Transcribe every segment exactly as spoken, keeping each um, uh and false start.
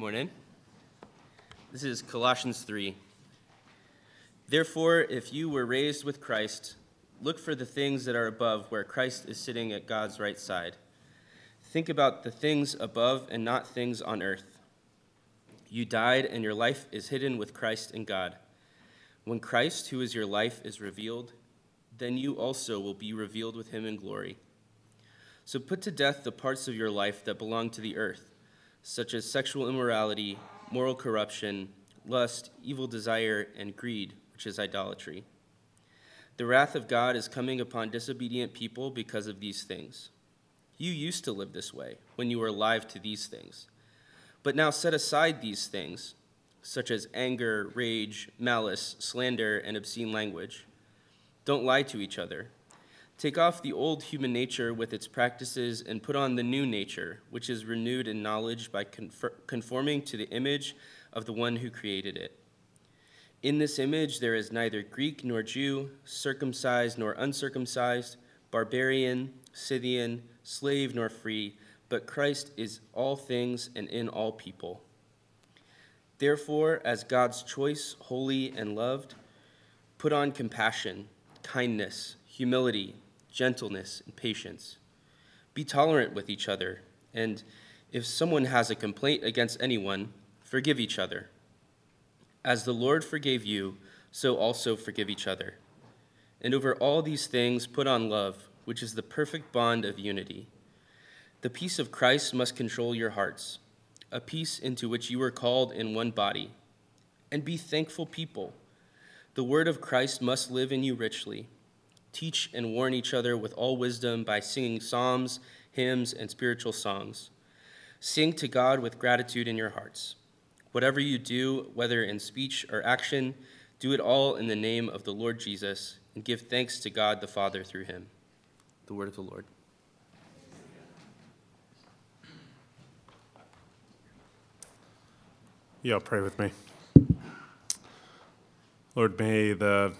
Morning. This is Colossians three. Therefore, if you were raised with Christ, look for the things that are above, where Christ is sitting at God's right side. Think about the things above and not things on earth. You died, and your life is hidden with Christ in God. When Christ, who is your life, is revealed, then you also will be revealed with him in glory. So put to death the parts of your life that belong to the earth, such as sexual immorality, moral corruption, lust, evil desire, and greed, which is idolatry. The wrath of God is coming upon disobedient people because of these things. You used to live this way when you were alive to these things. But now set aside these things, such as anger, rage, malice, slander, and obscene language. Don't lie to each other. Take off the old human nature with its practices and put on the new nature, which is renewed in knowledge by conforming to the image of the one who created it. In this image there is neither Greek nor Jew, circumcised nor uncircumcised, barbarian, Scythian, slave nor free, but Christ is all things and in all people. Therefore, as God's choice, holy and loved, put on compassion, kindness, humility, gentleness, and patience. Be tolerant with each other, and if someone has a complaint against anyone, forgive each other. As the Lord forgave you, so also forgive each other. And over all these things put on love, which is the perfect bond of unity. The peace of Christ must control your hearts, a peace into which you were called in one body. And be thankful people. The word of Christ must live in you richly. Teach and warn each other with all wisdom by singing psalms, hymns, and spiritual songs. Sing to God with gratitude in your hearts. Whatever you do, whether in speech or action, do it all in the name of the Lord Jesus, and give thanks to God the Father through him. The word of the Lord. Yeah, pray with me. Lord, may the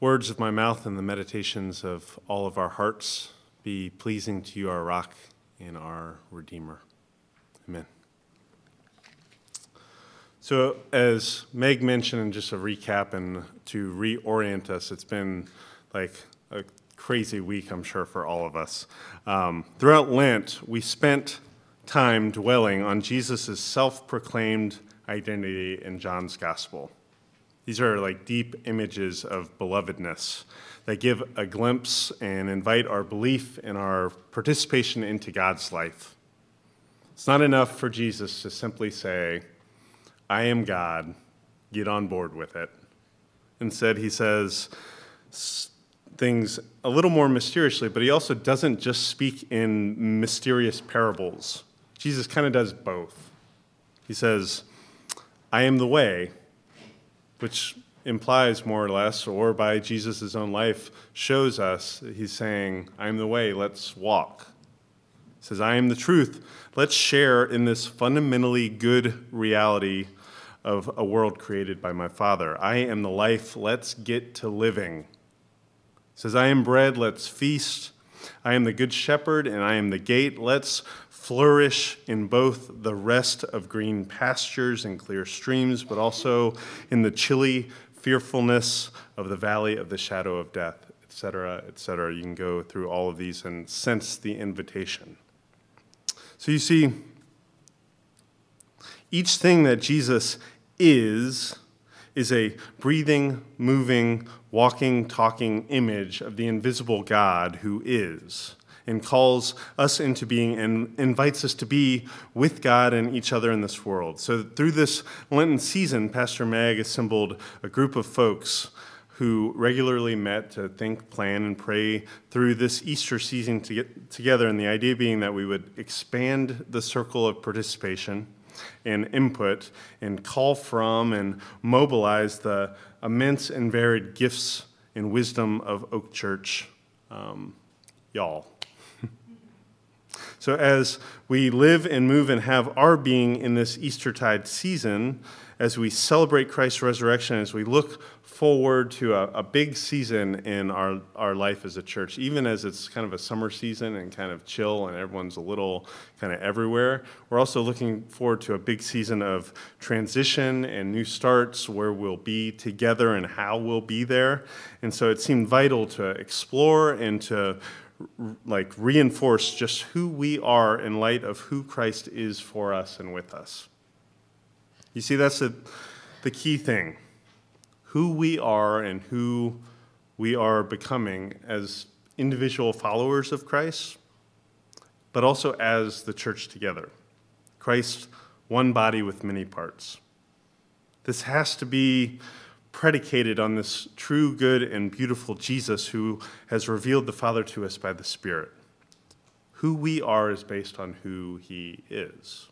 words of my mouth and the meditations of all of our hearts be pleasing to you, our rock and our Redeemer. Amen. So as Meg mentioned, and just a recap and to reorient us, it's been like a crazy week, I'm sure, for all of us. Um, throughout Lent, we spent time dwelling on Jesus' self-proclaimed identity in John's Gospel. These are like deep images of belovedness that give a glimpse and invite our belief and our participation into God's life. It's not enough for Jesus to simply say, I am God, get on board with it. Instead, he says things a little more mysteriously, but he also doesn't just speak in mysterious parables. Jesus kind of does both. He says, I am the way, which implies more or less, or by Jesus' own life, shows us that he's saying, I am the way, let's walk. He says, I am the truth. Let's share in this fundamentally good reality of a world created by my Father. I am the life, let's get to living. He says, I am bread, let's feast. I am the good shepherd, and I am the gate. Let's flourish in both the rest of green pastures and clear streams, but also in the chilly fearfulness of the valley of the shadow of death, et cetera, et cetera. You can go through all of these and sense the invitation. So you see, each thing that Jesus is, is a breathing, moving, walking, talking image of the invisible God who is, and calls us into being and invites us to be with God and each other in this world. So through this Lenten season, Pastor Meg assembled a group of folks who regularly met to think, plan, and pray through this Easter season to get together, and the idea being that we would expand the circle of participation and input and call from and mobilize the immense and varied gifts and wisdom of Oak Church, um, y'all. So as we live and move and have our being in this Eastertide season, as we celebrate Christ's resurrection, as we look forward to a, a big season in our, our life as a church, even as it's kind of a summer season and kind of chill and everyone's a little kind of everywhere. We're also looking forward to a big season of transition and new starts where we'll be together and how we'll be there. And so it seemed vital to explore and to like reinforce just who we are in light of who Christ is for us and with us. You see, that's the, the key thing. Who we are and who we are becoming as individual followers of Christ, but also as the church together. Christ, one body with many parts. This has to be predicated on this true, good, and beautiful Jesus who has revealed the Father to us by the Spirit. Who we are is based on who he is.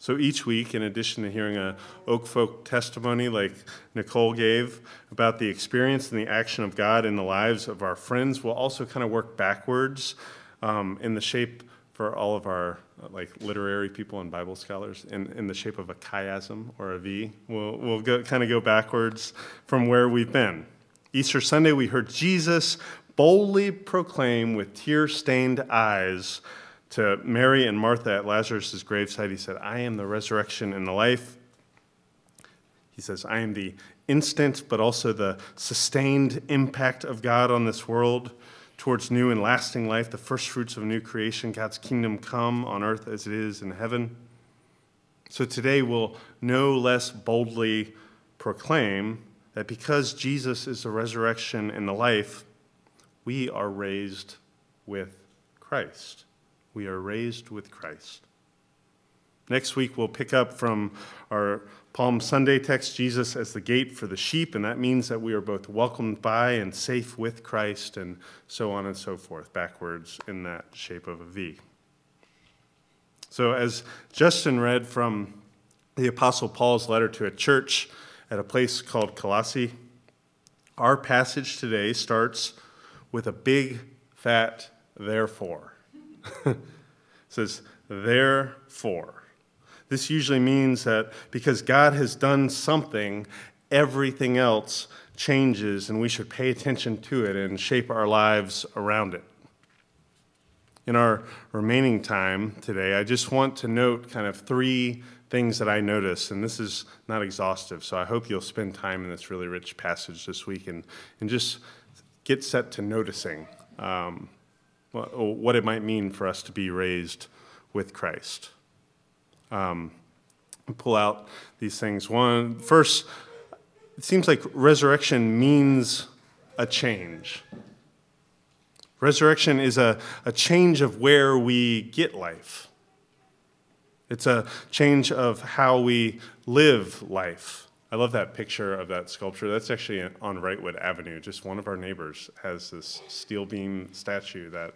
So each week, in addition to hearing a Oak Folk testimony like Nicole gave about the experience and the action of God in the lives of our friends, we'll also kind of work backwards um, in the shape for all of our like literary people and Bible scholars in, in the shape of a chiasm or a V. We'll, we'll go, kind of go backwards from where we've been. Easter Sunday, we heard Jesus boldly proclaim with tear-stained eyes to Mary and Martha at Lazarus' gravesite, he said, I am the resurrection and the life. He says, I am the instant, but also the sustained impact of God on this world towards new and lasting life, the first fruits of new creation, God's kingdom come on earth as it is in heaven. So today we'll no less boldly proclaim that because Jesus is the resurrection and the life, we are raised with Christ. We are raised with Christ. Next week, we'll pick up from our Palm Sunday text, Jesus as the gate for the sheep, and that means that we are both welcomed by and safe with Christ, and so on and so forth, backwards in that shape of a V. So as Justin read from the Apostle Paul's letter to a church at a place called Colossae, our passage today starts with a big, fat therefore. It says, therefore. This usually means that because God has done something, everything else changes, and we should pay attention to it and shape our lives around it. In our remaining time today, I just want to note kind of three things that I noticed, and this is not exhaustive, so I hope you'll spend time in this really rich passage this week and, and just get set to noticing. Um, what it might mean for us to be raised with Christ. Um, pull out these things. One, first, it seems like resurrection means a change. Resurrection is a, a change of where we get life. It's a change of how we live life. I love that picture of that sculpture. That's actually on Wrightwood Avenue. Just one of our neighbors has this steel beam statue that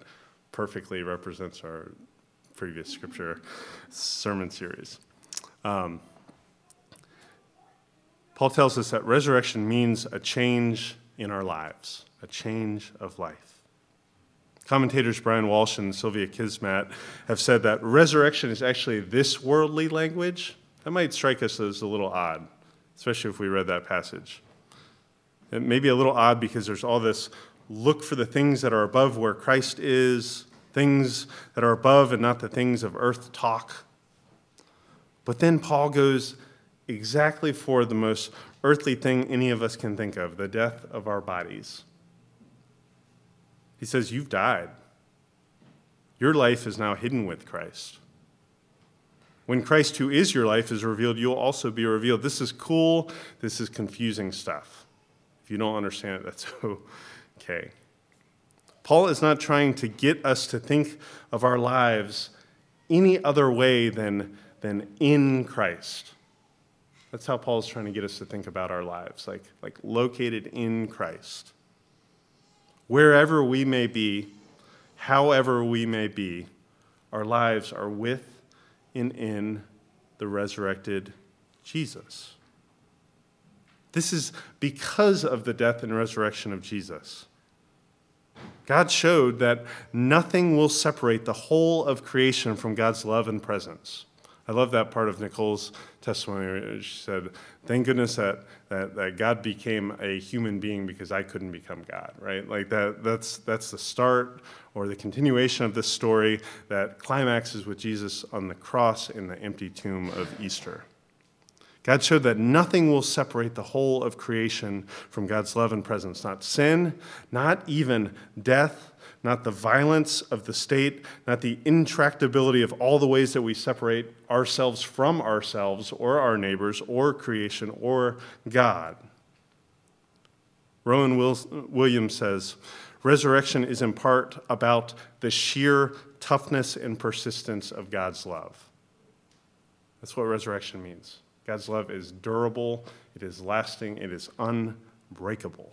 perfectly represents our previous scripture sermon series. Um, Paul tells us that resurrection means a change in our lives, a change of life. Commentators Brian Walsh and Sylvia Keesmaat have said that resurrection is actually this worldly language. That might strike us as a little odd, especially if we read that passage. It may be a little odd because there's all this look for the things that are above where Christ is, things that are above and not the things of earth talk. But then Paul goes exactly for the most earthly thing any of us can think of, the death of our bodies. He says, you've died. Your life is now hidden with Christ. When Christ, who is your life, is revealed, you'll also be revealed. This is cool. This is confusing stuff. If you don't understand it, that's okay. Paul is not trying to get us to think of our lives any other way than, than in Christ. That's how Paul is trying to get us to think about our lives, like, like located in Christ. Wherever we may be, however we may be, our lives are with and in the resurrected Jesus. This is because of the death and resurrection of Jesus. God showed that nothing will separate the whole of creation from God's love and presence. I love that part of Nicole's testimony. She said, thank goodness that, that, that God became a human being because I couldn't become God, right? Like that that's that's the start or the continuation of this story that climaxes with Jesus on the cross in the empty tomb of Easter. God showed that nothing will separate the whole of creation from God's love and presence. Not sin, not even death, not the violence of the state, not the intractability of all the ways that we separate ourselves from ourselves or our neighbors or creation or God. Rowan Williams says, resurrection is in part about the sheer toughness and persistence of God's love. That's what resurrection means. God's love is durable, it is lasting, it is unbreakable.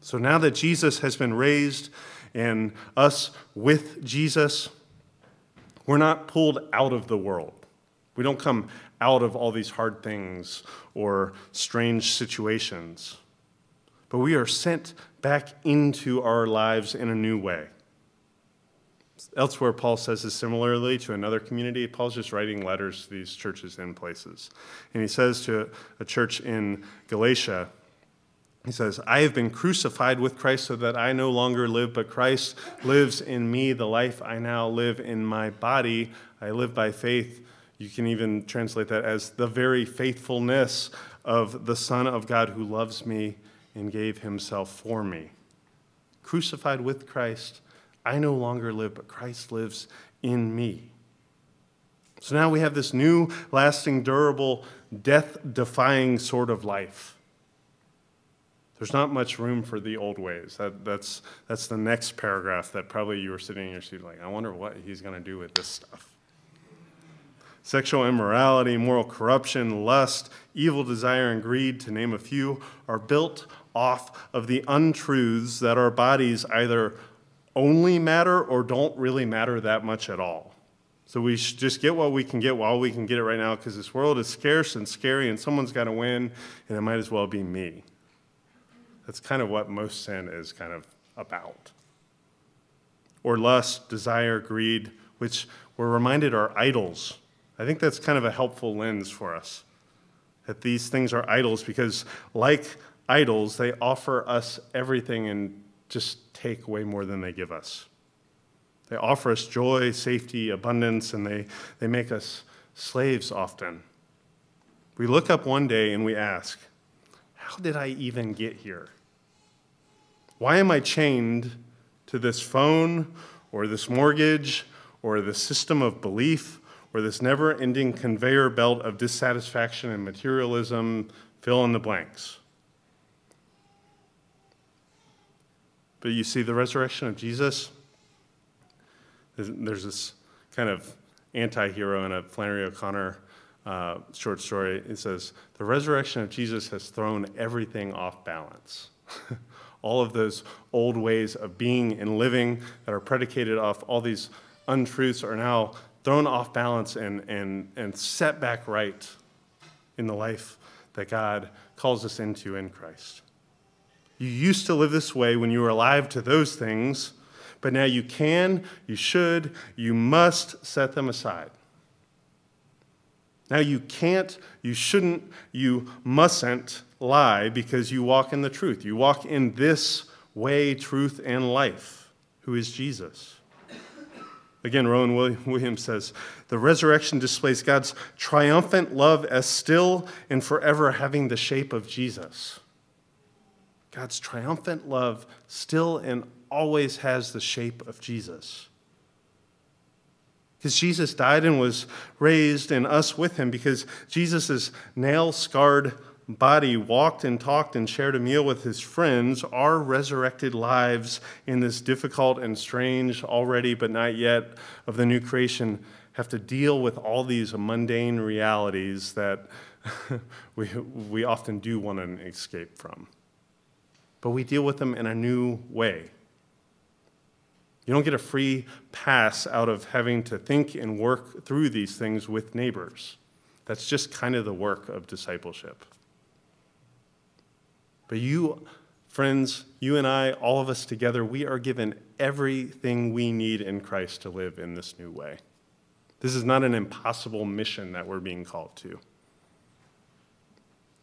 So now that Jesus has been raised and us with Jesus, we're not pulled out of the world. We don't come out of all these hard things or strange situations, but we are sent back into our lives in a new way. Elsewhere, Paul says this similarly to another community. Paul's just writing letters to these churches in places. And he says to a church in Galatia, he says, I have been crucified with Christ so that I no longer live, but Christ lives in me. The life I now live in my body, I live by faith. You can even translate that as the very faithfulness of the Son of God who loves me and gave himself for me. Crucified with Christ, I no longer live, but Christ lives in me. So now we have this new, lasting, durable, death-defying sort of life. There's not much room for the old ways. That, that's, that's the next paragraph that probably you were sitting in your seat like, I wonder what he's going to do with this stuff. Sexual immorality, moral corruption, lust, evil desire, and greed, to name a few, are built off of the untruths that our bodies either only matter or don't really matter that much at all. So we should just get what we can get while we can get it right now, because this world is scarce and scary and someone's got to win, and it might as well be me. That's kind of what most sin is kind of about. Or lust, desire, greed, which we're reminded are idols. I think that's kind of a helpful lens for us, that these things are idols because like idols, they offer us everything and just take way more than they give us. They offer us joy, safety, abundance, and they, they make us slaves often. We look up one day and we ask, how did I even get here? Why am I chained to this phone or this mortgage or this system of belief or this never-ending conveyor belt of dissatisfaction and materialism, fill in the blanks? But you see, the resurrection of Jesus, there's this kind of anti-hero in a Flannery O'Connor uh, short story. It says, the resurrection of Jesus has thrown everything off balance. All of those old ways of being and living that are predicated off all these untruths are now thrown off balance and, and, and set back right in the life that God calls us into in Christ. You used to live this way when you were alive to those things, but now you can, you should, you must set them aside. Now you can't, you shouldn't, you mustn't lie because you walk in the truth. You walk in this way, truth, and life, who is Jesus. Again, Rowan Williams says, the resurrection displays God's triumphant love as still and forever having the shape of Jesus. God's triumphant love still and always has the shape of Jesus. Because Jesus died and was raised and us with him, because Jesus' nail-scarred body walked and talked and shared a meal with his friends, our resurrected lives in this difficult and strange already but not yet of the new creation have to deal with all these mundane realities that we, we often do want to escape from. But we deal with them in a new way. You don't get a free pass out of having to think and work through these things with neighbors. That's just kind of the work of discipleship. But you, friends, you and I, all of us together, we are given everything we need in Christ to live in this new way. This is not an impossible mission that we're being called to.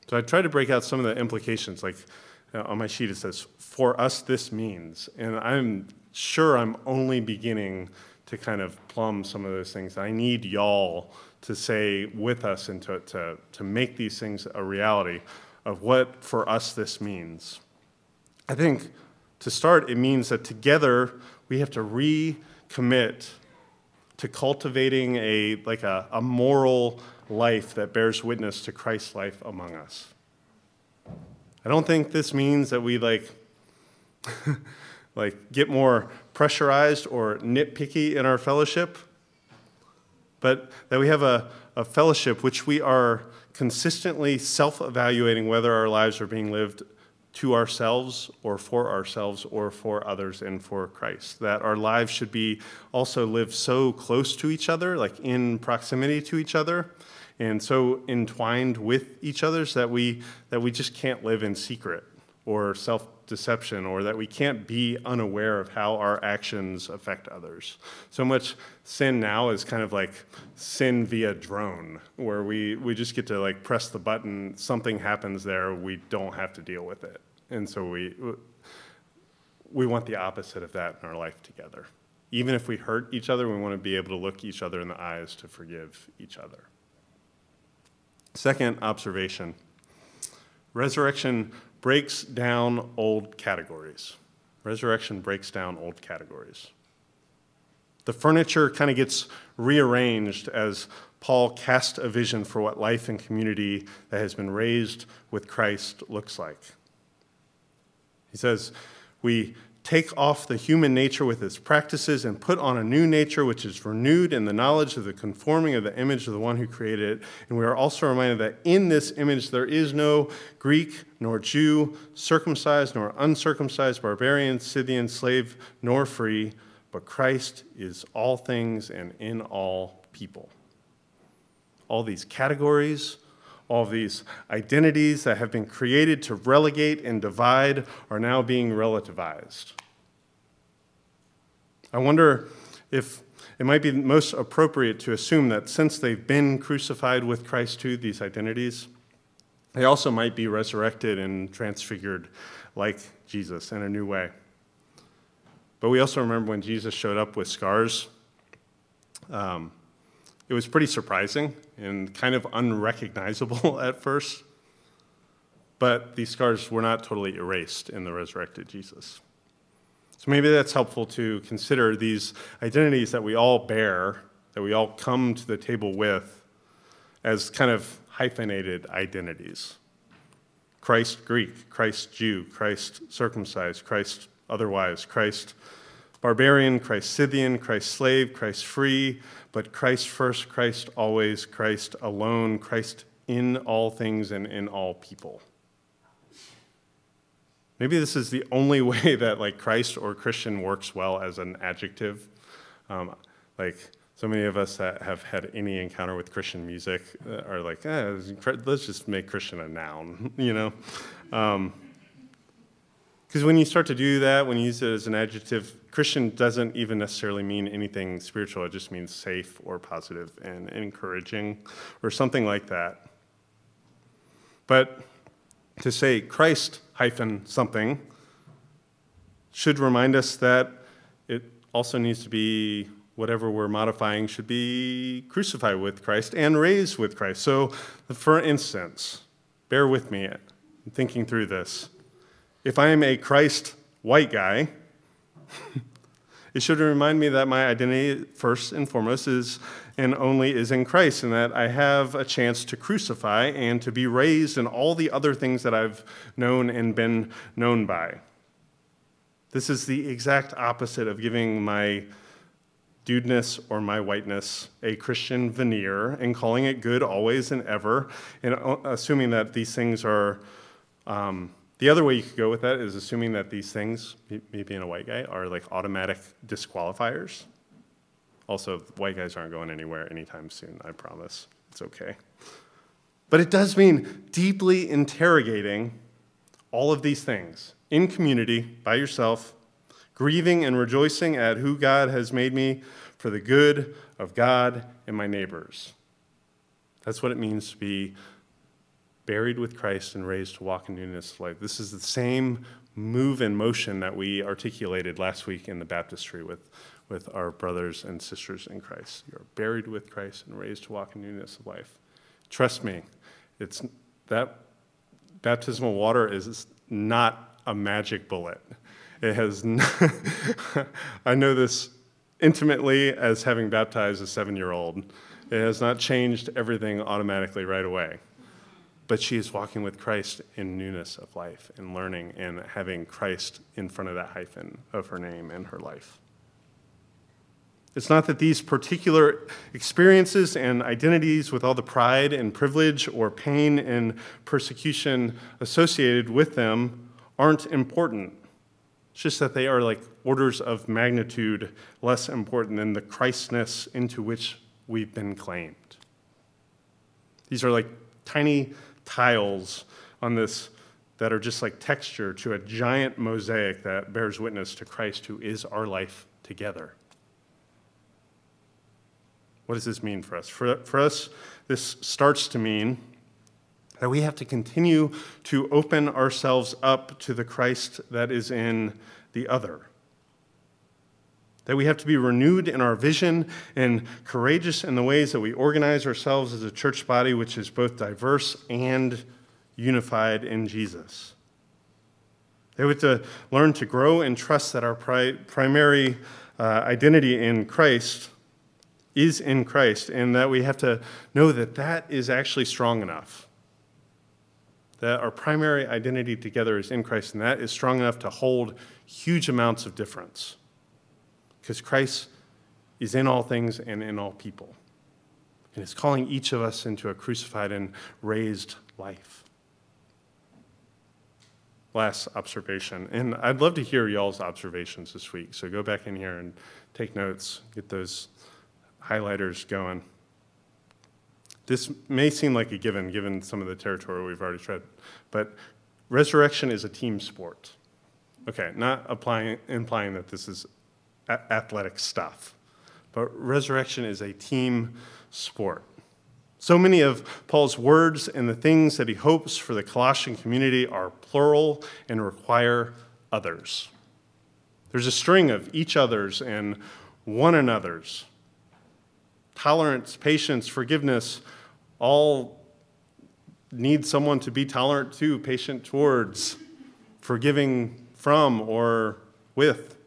So I tried to break out some of the implications. Like uh, on my sheet it says, for us this means. And I'm sure I'm only beginning to kind of plumb some of those things. I need y'all to say with us and to, to, to make these things a reality of what for us this means. I think to start, it means that together we have to recommit to cultivating a like a, a moral life that bears witness to Christ's life among us. I don't think this means that we like like get more pressurized or nitpicky in our fellowship, but that we have a, a fellowship which we are consistently self-evaluating whether our lives are being lived to ourselves or for ourselves or for others and for Christ. That our lives should be also lived so close to each other, like in proximity to each other, and so entwined with each other so that we, that we just can't live in secret or self-deception, or that we can't be unaware of how our actions affect others. So much sin now is kind of like sin via drone, where we, we just get to like press the button, something happens there, we don't have to deal with it. And so we we want the opposite of that in our life together. Even if we hurt each other, we want to be able to look each other in the eyes to forgive each other. Second observation, resurrection breaks down old categories. Resurrection breaks down old categories. The furniture kind of gets rearranged as Paul casts a vision for what life and community that has been raised with Christ looks like. He says, we take off the human nature with its practices and put on a new nature which is renewed in the knowledge of the conforming of the image of the one who created it. And we are also reminded that in this image there is no Greek nor Jew, circumcised nor uncircumcised, barbarian, Scythian, slave nor free, but Christ is all things and in all people. All these categories, all these identities that have been created to relegate and divide are now being relativized. I wonder if it might be most appropriate to assume that since they've been crucified with Christ too, these identities, they also might be resurrected and transfigured like Jesus in a new way. But we also remember when Jesus showed up with scars, um, it was pretty surprising and kind of unrecognizable at first, but these scars were not totally erased in the resurrected Jesus. So maybe that's helpful to consider these identities that we all bear, that we all come to the table with, as kind of hyphenated identities. Christ Greek, Christ Jew, Christ circumcised, Christ otherwise, Christ barbarian, Christ Scythian, Christ slave, Christ free, but Christ first, Christ always, Christ alone, Christ in all things and in all people. Maybe this is the only way that like Christ or Christian works well as an adjective. Um, like so many of us that have had any encounter with Christian music are like, eh, let's just make Christian a noun, you know? Um, Because when you start to do that, when you use it as an adjective, Christian doesn't even necessarily mean anything spiritual. It just means safe or positive and encouraging or something like that. But to say Christ hyphen something should remind us that it also needs to be whatever we're modifying should be crucified with Christ and raised with Christ. So for instance, bear with me in thinking through this. If I am a Christ white guy, it should remind me that my identity first and foremost is and only is in Christ, and that I have a chance to crucify and to be raised in all the other things that I've known and been known by. This is the exact opposite of giving my dudeness or my whiteness a Christian veneer and calling it good always and ever, and assuming that these things are... Um, The other way you could go with that is assuming that these things, me being a white guy, are like automatic disqualifiers. Also, white guys aren't going anywhere anytime soon, I promise. It's okay. But it does mean deeply interrogating all of these things in community, by yourself, grieving and rejoicing at who God has made me for the good of God and my neighbors. That's what it means to be buried with Christ and raised to walk in newness of life. This is the same move and motion that we articulated last week in the baptistry with, with our brothers and sisters in Christ. You are buried with Christ and raised to walk in newness of life. Trust me, it's that baptismal water is not a magic bullet. It has not, I know this intimately as having baptized a seven-year-old. It has not changed everything automatically right away. But she is walking with Christ in newness of life and learning and having Christ in front of that hyphen of her name and her life. It's not that these particular experiences and identities with all the pride and privilege or pain and persecution associated with them aren't important. It's just that they are like orders of magnitude less important than the Christness into which we've been claimed. These are like tiny tiles on this that are just like texture to a giant mosaic that bears witness to Christ, who is our life together. What does this mean for us? For, for us, this starts to mean that we have to continue to open ourselves up to the Christ that is in the other. That we have to be renewed in our vision and courageous in the ways that we organize ourselves as a church body, which is both diverse and unified in Jesus. That we have to learn to grow and trust that our pri- primary uh, identity in Christ is in Christ, and that we have to know that that is actually strong enough. That our primary identity together is in Christ, and that is strong enough to hold huge amounts of difference. Because Christ is in all things and in all people. And is calling each of us into a crucified and raised life. Last observation, and I'd love to hear y'all's observations this week, so go back in here and take notes, get those highlighters going. This may seem like a given, given some of the territory we've already tread, but resurrection is a team sport. Okay, not applying, implying that this is a- athletic stuff, but resurrection is a team sport. So many of Paul's words and the things that he hopes for the Colossian community are plural and require others. There's a string of each other's and one another's. Tolerance, patience, forgiveness, all need someone to be tolerant to, patient towards, forgiving from or with.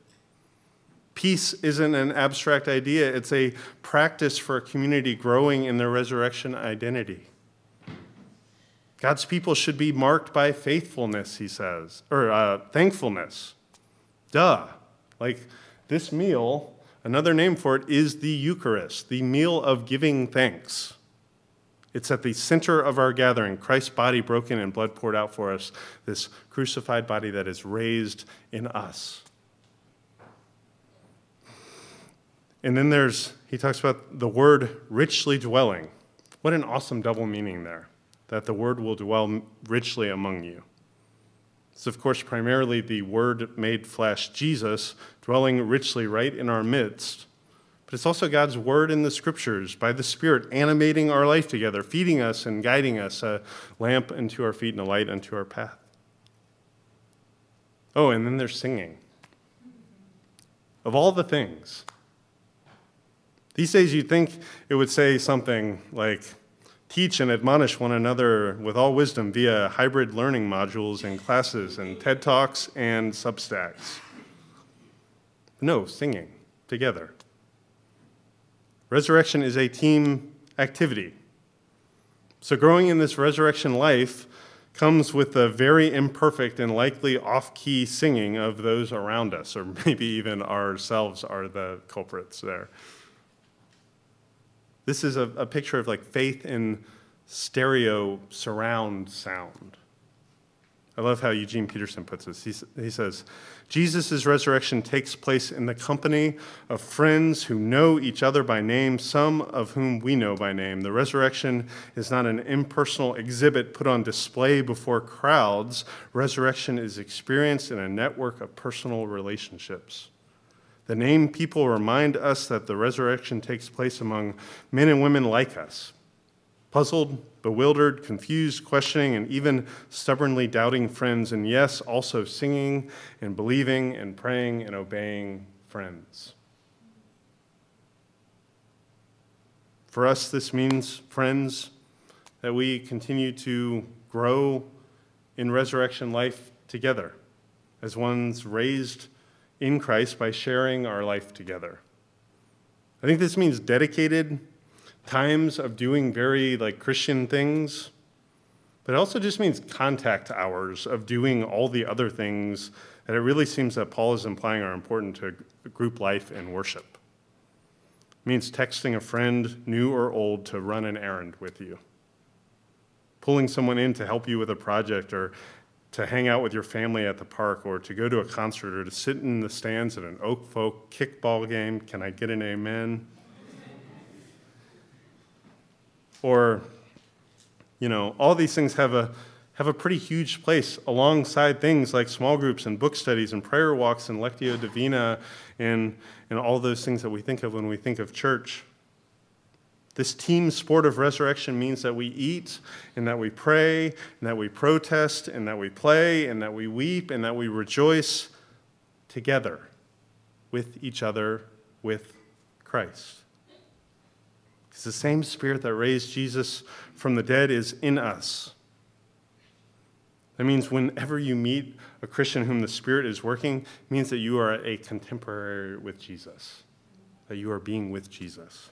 Peace isn't an abstract idea. It's a practice for a community growing in their resurrection identity. God's people should be marked by faithfulness, he says, or uh, thankfulness. Duh. Like this meal... Another name for it is the Eucharist, the meal of giving thanks. It's at the center of our gathering, Christ's body broken and blood poured out for us, this crucified body that is raised in us. And then there's, he talks about the word richly dwelling. What an awesome double meaning there, that the word will dwell richly among you. It's, of course, primarily the Word made flesh, Jesus, dwelling richly right in our midst. But it's also God's Word in the Scriptures, by the Spirit, animating our life together, feeding us and guiding us, a lamp unto our feet and a light unto our path. Oh, and then there's singing. Of all the things. These days you'd think it would say something like, teach and admonish one another with all wisdom via hybrid learning modules and classes and TED Talks and Substacks. No, singing together. Resurrection is a team activity. So growing in this resurrection life comes with the very imperfect and likely off-key singing of those around us, or maybe even ourselves are the culprits there. This is a, a picture of like faith in stereo surround sound. I love how Eugene Peterson puts this. He, he says, Jesus' resurrection takes place in the company of friends who know each other by name, some of whom we know by name. The resurrection is not an impersonal exhibit put on display before crowds. Resurrection is experienced in a network of personal relationships. The named people remind us that the resurrection takes place among men and women like us, puzzled, bewildered, confused, questioning, and even stubbornly doubting friends, and yes, also singing and believing and praying and obeying friends. For us, this means, friends, that we continue to grow in resurrection life together as ones raised in Christ by sharing our life together. I think this means dedicated times of doing very like Christian things, but it also just means contact hours of doing all the other things that it really seems that Paul is implying are important to group life and worship. It means texting a friend, new or old, to run an errand with you, pulling someone in to help you with a project, or to hang out with your family at the park, or to go to a concert, or to sit in the stands at an Oak Folk kickball game. Can I get an amen? Or, you know, all these things have a have a pretty huge place alongside things like small groups and book studies and prayer walks and Lectio Divina and, and all those things that we think of when we think of church. This team sport of resurrection means that we eat and that we pray and that we protest and that we play and that we weep and that we rejoice together with each other, with Christ. Because the same Spirit that raised Jesus from the dead is in us. That means whenever you meet a Christian whom the Spirit is working, it means that you are a contemporary with Jesus, that you are being with Jesus.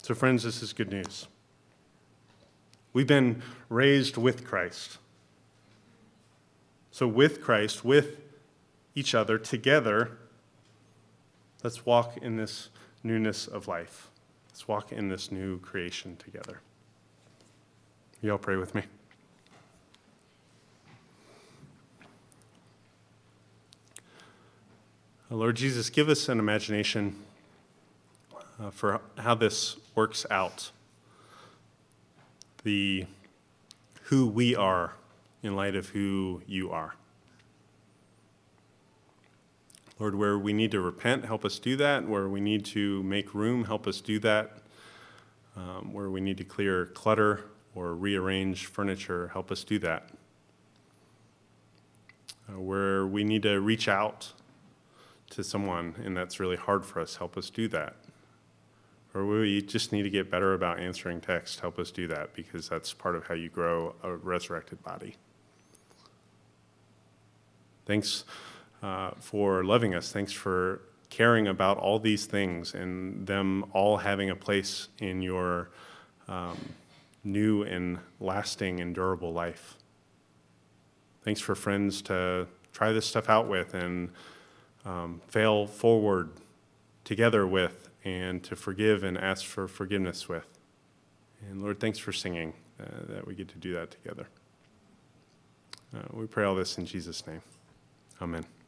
So friends, this is good news. We've been raised with Christ. So with Christ, with each other, together, let's walk in this newness of life. Let's walk in this new creation together. You all pray with me. Lord Jesus, give us an imagination Uh, for how this works out, the who we are in light of who you are. Lord, where we need to repent, help us do that. Where we need to make room, help us do that. Um, where we need to clear clutter or rearrange furniture, help us do that. Uh, where we need to reach out to someone, and that's really hard for us, help us do that. Or we just need to get better about answering text. Help us do that, because that's part of how you grow a resurrected body. Thanks uh, for loving us. Thanks for caring about all these things and them all having a place in your um, new and lasting and durable life. Thanks for friends to try this stuff out with and um, fail forward together with, and to forgive and ask for forgiveness with. And Lord, thanks for singing uh, that we get to do that together. Uh, we pray all this in Jesus' name. Amen.